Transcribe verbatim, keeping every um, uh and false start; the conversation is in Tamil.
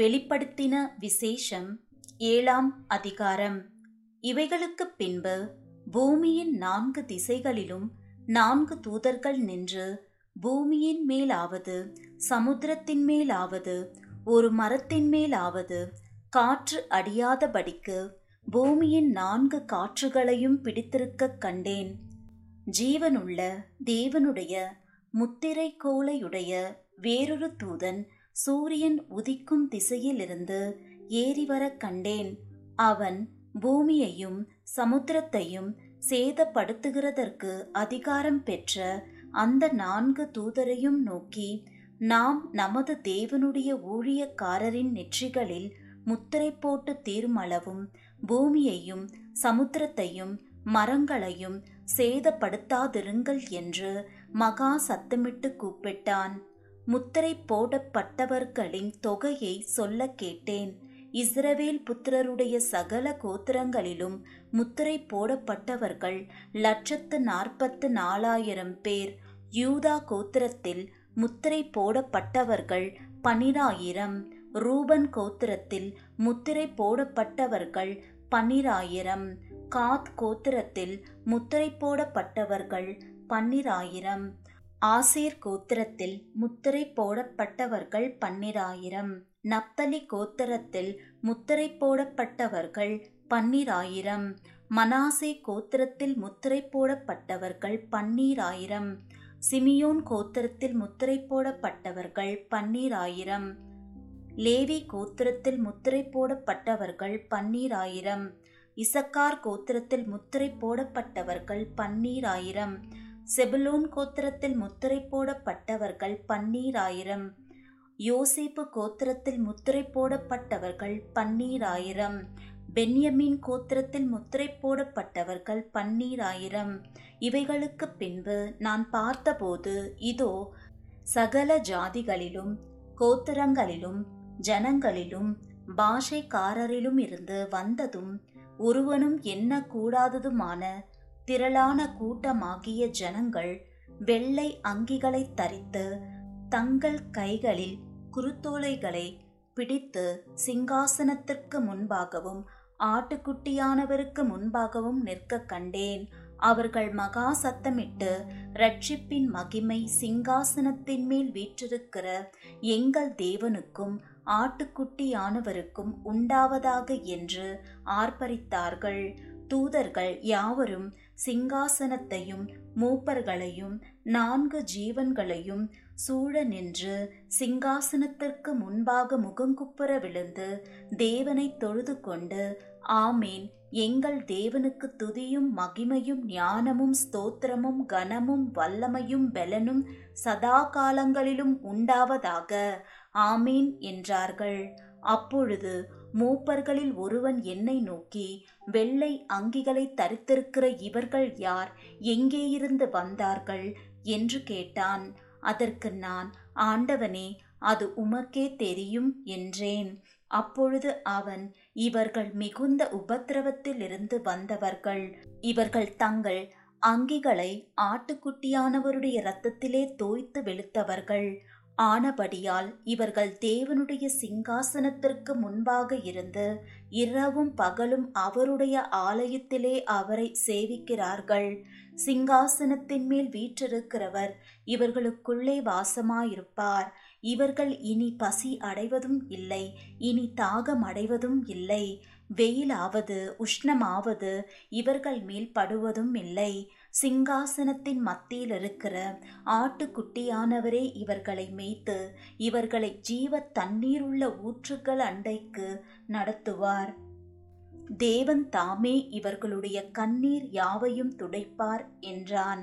வெளிப்படுத்தின விசேஷம் ஏழாம் அதிகாரம். இவைகளுக்கு பின்பு பூமியின் நான்கு திசைகளிலும் நான்கு தூதர்கள் நின்று பூமியின் மேலாவது சமுத்திரத்தின் மேலாவது ஒரு மரத்தின் மேலாவது காற்று அடியாதபடிக்கு பூமியின் நான்கு காற்றுகளையும் பிடித்திருக்க கண்டேன். ஜீவனுள்ள தேவனுடைய முத்திரை கோலையுடைய வேறொரு தூதன் சூரியன் உதிக்கும் திசையிலிருந்து ஏறிவர கண்டேன். அவன் பூமியையும் சமுத்திரத்தையும் சேதப்படுத்துகிறதற்கு அதிகாரம் பெற்ற அந்த நான்கு தூதரையும் நோக்கி, நாம் நமது தேவனுடைய ஊழியக்காரரின் நெற்றிகளில் முத்திரை போட்டு தீர்மளவும் பூமியையும் சமுத்திரத்தையும் மரங்களையும் சேதப்படுத்தாதிருங்கள் என்று மகா சத்தமிட்டு கூப்பிட்டான். முத்திரை போடப்பட்டவர்களின் தொகையை சொல்ல கேட்டேன். இஸ்ரவேல் புத்திரருடைய சகல கோத்திரங்களிலும் முத்திரை போடப்பட்டவர்கள் லட்சத்து நாற்பத்து நாலாயிரம் பேர். யூதா கோத்திரத்தில் முத்திரை போடப்பட்டவர்கள் பனிராயிரம். ரூபன் கோத்திரத்தில் முத்திரை போடப்பட்டவர்கள் பன்னிராயிரம். காத் கோத்திரத்தில் முத்திரை போடப்பட்டவர்கள் பன்னிராயிரம். ஆசேர் கோத்திரத்தில் முத்திரை போடப்பட்டவர்கள் பன்னிராயிரம். நப்தலி கோத்திரத்தில் முத்திரை போடப்பட்டவர்கள் பன்னிராயிரம். மனாசே கோத்திரத்தில் முத்திரை போடப்பட்டவர்கள் பன்னிராயிரம். சிமியோன் கோத்திரத்தில் முத்திரை போடப்பட்டவர்கள் பன்னிராயிரம். லேவி கோத்திரத்தில் முத்திரை போடப்பட்டவர்கள் பன்னிராயிரம். இசக்கார் கோத்திரத்தில் முத்திரை போடப்பட்டவர்கள் பன்னிராயிரம். செபுலூன் கோத்திரத்தில் முத்திரை போடப்பட்டவர்கள் பன்னீராயிரம். யோசேப்பு கோத்திரத்தில் முத்திரை போடப்பட்டவர்கள் பன்னீராயிரம். பென்யமீன் கோத்திரத்தில் முத்திரை போடப்பட்டவர்கள் பன்னீராயிரம். இவைகளுக்கு பின்பு நான் பார்த்தபோது, இதோ, சகல ஜாதிகளிலும் கோத்திரங்களிலும் ஜனங்களிலும் பாஷைக்காரரிலும் இருந்து வந்ததும் ஒருவனும் எண்ணக்கூடாததுமான திரளான கூட்டமாகிய ஜனங்கள் வெள்ளை அங்கிகளை தரித்து தங்கள் கைகளில் குருத்தோலைகளை பிடித்து சிங்காசனத்திற்கு முன்பாகவும் ஆட்டுக்குட்டியானவருக்கு முன்பாகவும் நிற்க கண்டேன். அவர்கள் மகா சத்தமிட்டு, இரட்சிப்பின் மகிமை சிங்காசனத்தின் மேல் வீற்றிருக்கிற எங்கள் தேவனுக்கும் ஆட்டுக்குட்டியானவருக்கும் உண்டாவதாக என்று ஆர்ப்பரித்தார்கள். தூதர்கள் யாவரும் சிங்காசனத்தையும் மூப்பர்களையும் நான்கு ஜீவன்களையும் சூழ நின்று சிங்காசனத்திற்கு முன்பாக முகங்குப்புற விழுந்து தேவனை தொழுது கொண்டு, ஆமேன், எங்கள் தேவனுக்கு துதியும் மகிமையும் ஞானமும் ஸ்தோத்திரமும் கனமும் வல்லமையும் பலனும் சதா காலங்களிலும் உண்டாவதாக, ஆமேன் என்றார்கள். அப்பொழுது மூப்பர்களில் ஒருவன் என்னை நோக்கி, வெள்ளை அங்கிகளை தரித்திருக்கிற இவர்கள் யார், எங்கேயிருந்து வந்தார்கள் என்று கேட்டான். அதற்கு நான், ஆண்டவனே, அது உமக்கே தெரியும் என்றேன். அப்பொழுது அவன், இவர்கள் மிகுந்த உபத்திரவத்தில் இருந்து வந்தவர்கள். இவர்கள் தங்கள் அங்கிகளை ஆட்டுக்குட்டியானவருடைய இரத்தத்திலே தோய்த்து வெளுத்தவர்கள். ஆனபடியால் இவர்கள் தேவனுடைய சிங்காசனத்திற்கு முன்பாக இருந்து இரவும் பகலும் அவருடைய ஆலயத்திலே அவரை சேவிக்கிறார்கள். சிங்காசனத்தின் மேல் வீற்றிருக்கிறவர் இவர்களுக்குள்ளே வாசமாயிருப்பார். இவர்கள் இனி பசி அடைவதும் இல்லை, இனி தாகம் அடைவதும் இல்லை. வெயிலாவது உஷ்ணமாவது இவர்கள் மேல் படுவதும் இல்லை. சிங்காசனத்தின் மத்தியில் இருக்கிற ஆட்டுக்குட்டியானவரே இவர்களை மேய்த்து இவர்களை ஜீவ தண்ணீருள்ள ஊற்றுகள் அண்டைக்கு நடத்துவார். தேவன் தாமே இவர்களுடைய கண்ணீர் யாவையும் துடைப்பார் என்றான்.